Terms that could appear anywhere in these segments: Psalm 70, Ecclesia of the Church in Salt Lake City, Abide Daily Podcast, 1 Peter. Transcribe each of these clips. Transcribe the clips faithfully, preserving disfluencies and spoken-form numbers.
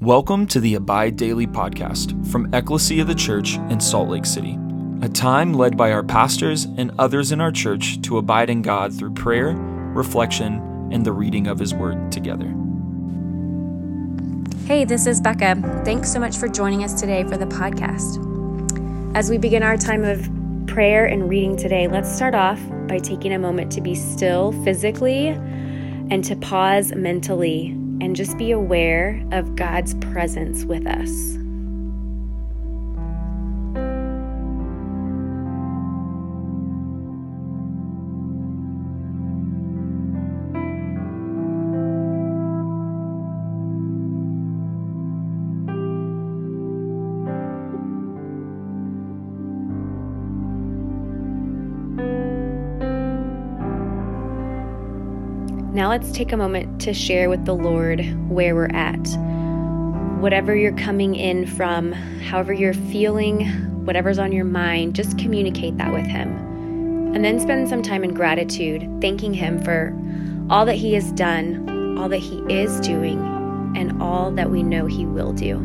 Welcome to the Abide Daily Podcast from Ecclesia of the Church in Salt Lake City, a time led by our pastors and others in our church to abide in God through prayer, reflection, and the reading of His Word together. Hey, this is Becca. Thanks so much for joining us today for the podcast. As we begin our time of prayer and reading today, let's start off by taking a moment to be still physically and to pause mentally and just be aware of God's presence with us. Now let's take a moment to share with the Lord where we're at. Whatever you're coming in from, however you're feeling, whatever's on your mind, just communicate that with Him. And then spend some time in gratitude, thanking Him for all that He has done, all that He is doing, and all that we know He will do.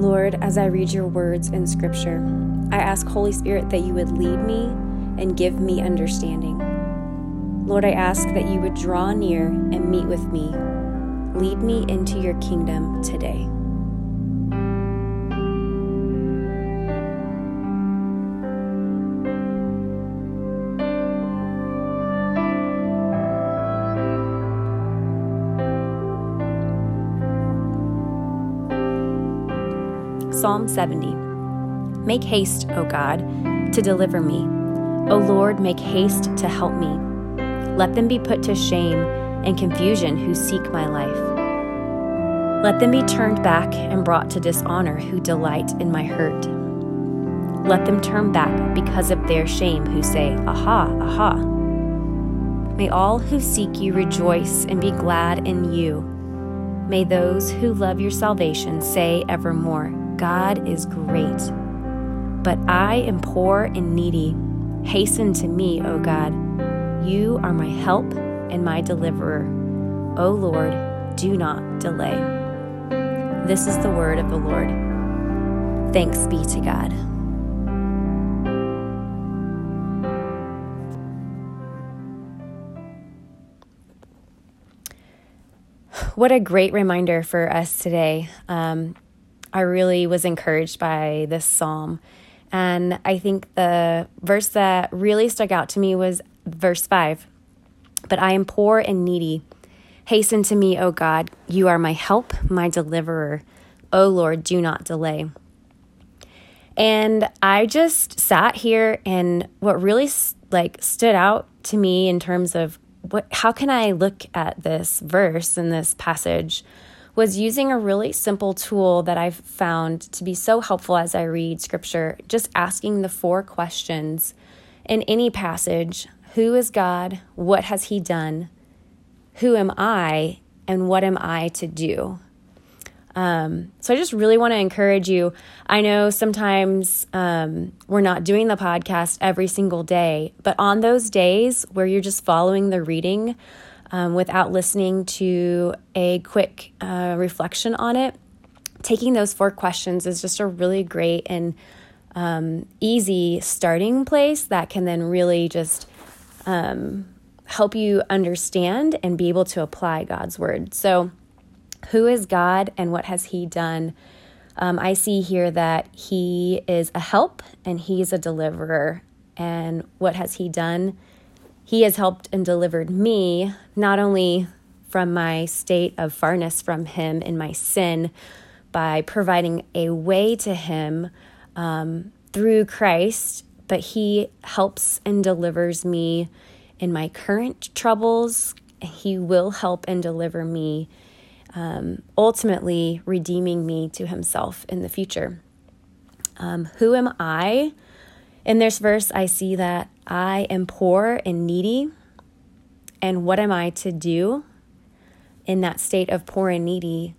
Lord, as I read your words in Scripture, I ask, Holy Spirit, that you would lead me and give me understanding. Lord, I ask that you would draw near and meet with me. Lead me into your kingdom today. Psalm seventy. Make haste, O God, to deliver me. O Lord, make haste to help me. Let them be put to shame and confusion who seek my life. Let them be turned back and brought to dishonor who delight in my hurt. Let them turn back because of their shame who say, Aha, aha. May all who seek you rejoice and be glad in you. May those who love your salvation say evermore, God is great. But I am poor and needy. Hasten to me, O God. You are my help and my deliverer. O Lord, do not delay. This is the word of the Lord. Thanks be to God. What a great reminder for us today. Um, I really was encouraged by this psalm. And I think the verse that really stuck out to me was verse five. But I am poor and needy. Hasten to me, O God. You are my help, my deliverer. O Lord, do not delay. And I just sat here, and what really like stood out to me in terms of what, how can I look at this verse and this passage, was using a really simple tool that I've found to be so helpful as I read Scripture, just asking the four questions in any passage. Who is God? What has He done? Who am I? And what am I to do? Um, so I just really want to encourage you. I know sometimes um, we're not doing the podcast every single day, but on those days where you're just following the reading um, without listening to a quick uh, reflection on it, taking those four questions is just a really great and um, easy starting place that can then really just um, help you understand and be able to apply God's word. So who is God and what has he done? Um, I see here that he is a help and he's a deliverer. And what has he done? He has helped and delivered me, not only from my state of farness from him in my sin, by providing a way to him um, through Christ, but he helps and delivers me in my current troubles. He will help and deliver me, um, ultimately redeeming me to himself in the future. Um, who am I? In this verse, I see that I am poor and needy. And what am I to do in that state of poor and needy?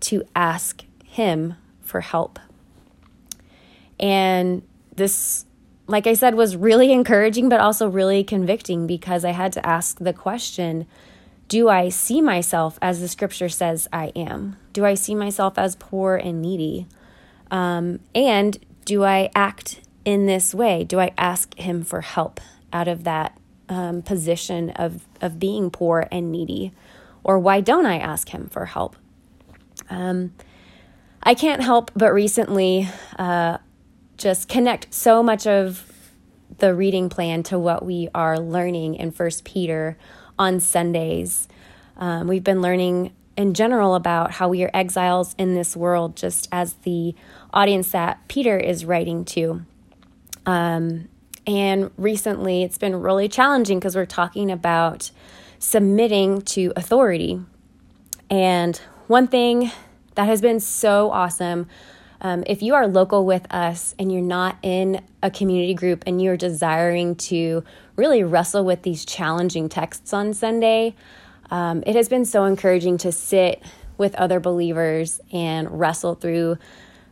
To ask him for help. And this, like I said, was really encouraging, but also really convicting, because I had to ask the question, do I see myself as the scripture says I am? Do I see myself as poor and needy? Um, and do I act in this way? Do I ask him for help out of that um, position of, of being poor and needy? Or why don't I ask him for help? Um, I can't help but recently uh, just connect so much of the reading plan to what we are learning in First Peter on Sundays. Um, we've been learning in general about how we are exiles in this world, just as the audience that Peter is writing to. Um, and recently it's been really challenging because we're talking about submitting to authority. And one thing that has been so awesome, um, if you are local with us and you're not in a community group and you're desiring to really wrestle with these challenging texts on Sunday, um, it has been so encouraging to sit with other believers and wrestle through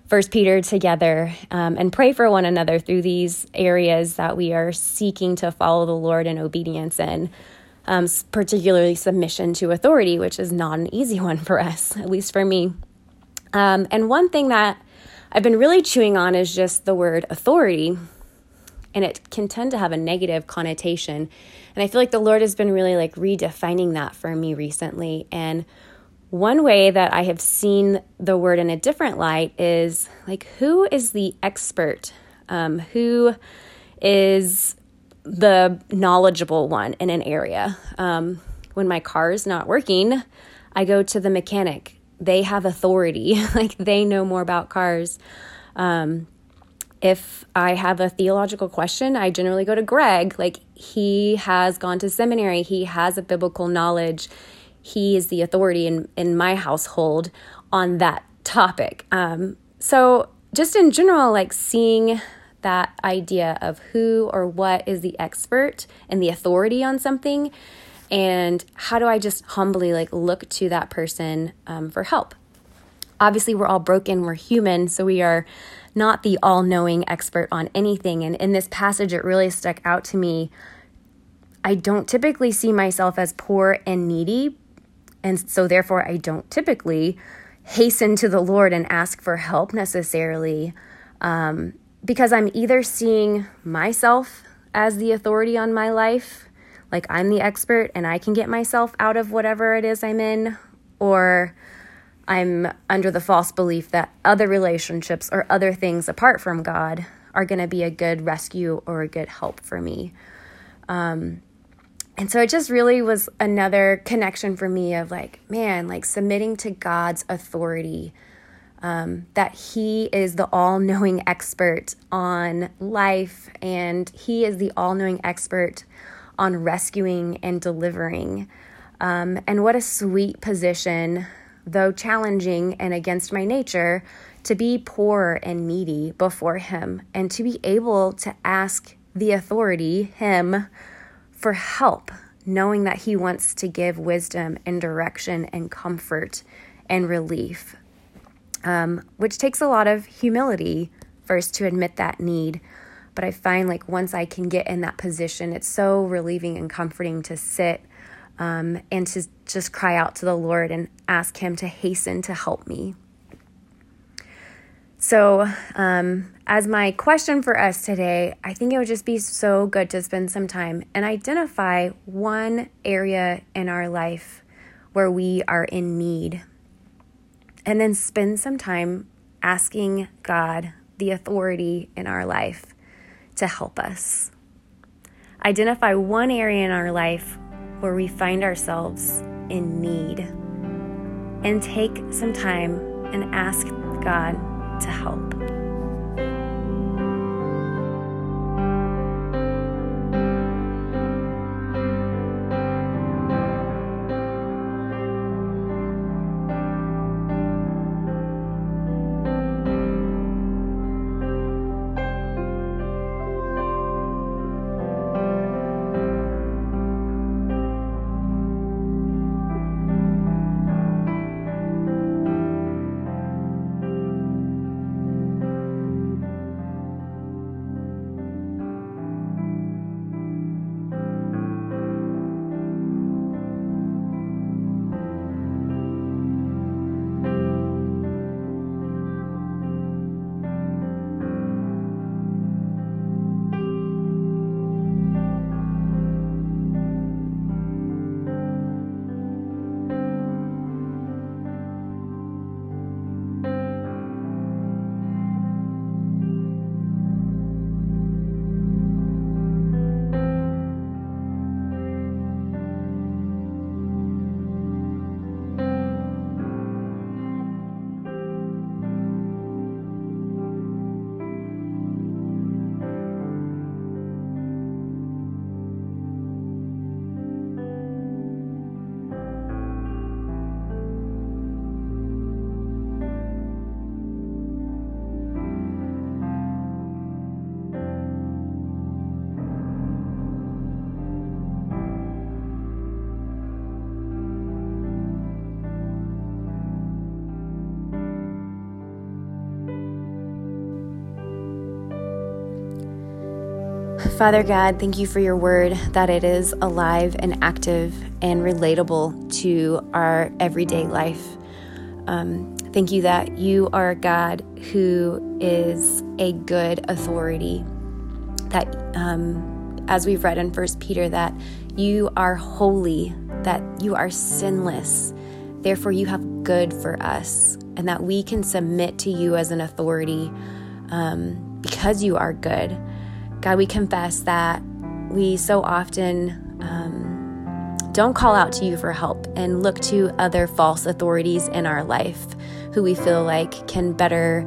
First Peter together um, and pray for one another through these areas that we are seeking to follow the Lord in obedience in. Um, particularly submission to authority, which is not an easy one for us, at least for me. Um, and one thing that I've been really chewing on is just the word authority, and it can tend to have a negative connotation. And I feel like the Lord has been really like redefining that for me recently. And one way that I have seen the word in a different light is like, who is the expert? Um, who is the knowledgeable one in an area. Um, when my car is not working, I go to the mechanic. They have authority. Like they know more about cars. Um, if I have a theological question, I generally go to Greg. Like he has gone to seminary. He has a biblical knowledge. He is the authority in, in my household on that topic. Um, so just in general, like seeing that idea of who or what is the expert and the authority on something, and how do I just humbly like look to that person um, for help? Obviously, we're all broken, we're human, so we are not the all-knowing expert on anything. And in this passage, it really stuck out to me. I don't typically see myself as poor and needy, and so therefore I don't typically hasten to the Lord and ask for help necessarily, um, because I'm either seeing myself as the authority on my life, like I'm the expert and I can get myself out of whatever it is I'm in, or I'm under the false belief that other relationships or other things apart from God are going to be a good rescue or a good help for me. Um, and so it just really was another connection for me of like, man, like submitting to God's authority. Um, that he is the all-knowing expert on life, and he is the all-knowing expert on rescuing and delivering. Um, and what a sweet position, though challenging and against my nature, to be poor and needy before him and to be able to ask the authority, him, for help, knowing that he wants to give wisdom and direction and comfort and relief. um, which takes a lot of humility first to admit that need. But I find like once I can get in that position, it's so relieving and comforting to sit um, and to just cry out to the Lord and ask him to hasten to help me. So um, as my question for us today, I think it would just be so good to spend some time and identify one area in our life where we are in need, and then spend some time asking God, the authority in our life, to help us. Identify one area in our life where we find ourselves in need, and take some time and ask God to help. Father God, thank you for your word, that it is alive and active and relatable to our everyday life. Um, thank you that you are a God who is a good authority, that um, as we've read in First Peter, that you are holy, that you are sinless, therefore you have good for us, and that we can submit to you as an authority um, because you are good. God, we confess that we so often um, don't call out to you for help and look to other false authorities in our life who we feel like can better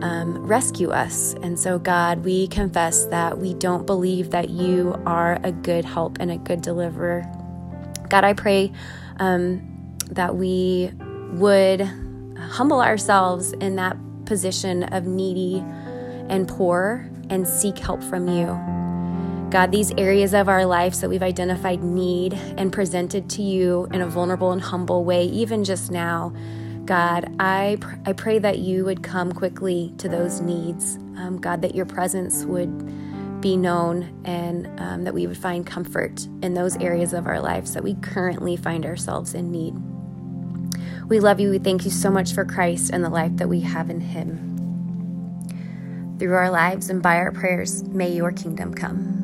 um, rescue us. And so, God, we confess that we don't believe that you are a good help and a good deliverer. God, I pray um, that we would humble ourselves in that position of needy and poor, and seek help from you. God, these areas of our lives that we've identified need and presented to you in a vulnerable and humble way, even just now, God, I pr- I pray that you would come quickly to those needs. Um, God, that your presence would be known, and um, that we would find comfort in those areas of our lives that we currently find ourselves in need. We love you. We thank you so much for Christ and the life that we have in him. Through our lives and by our prayers, may your kingdom come.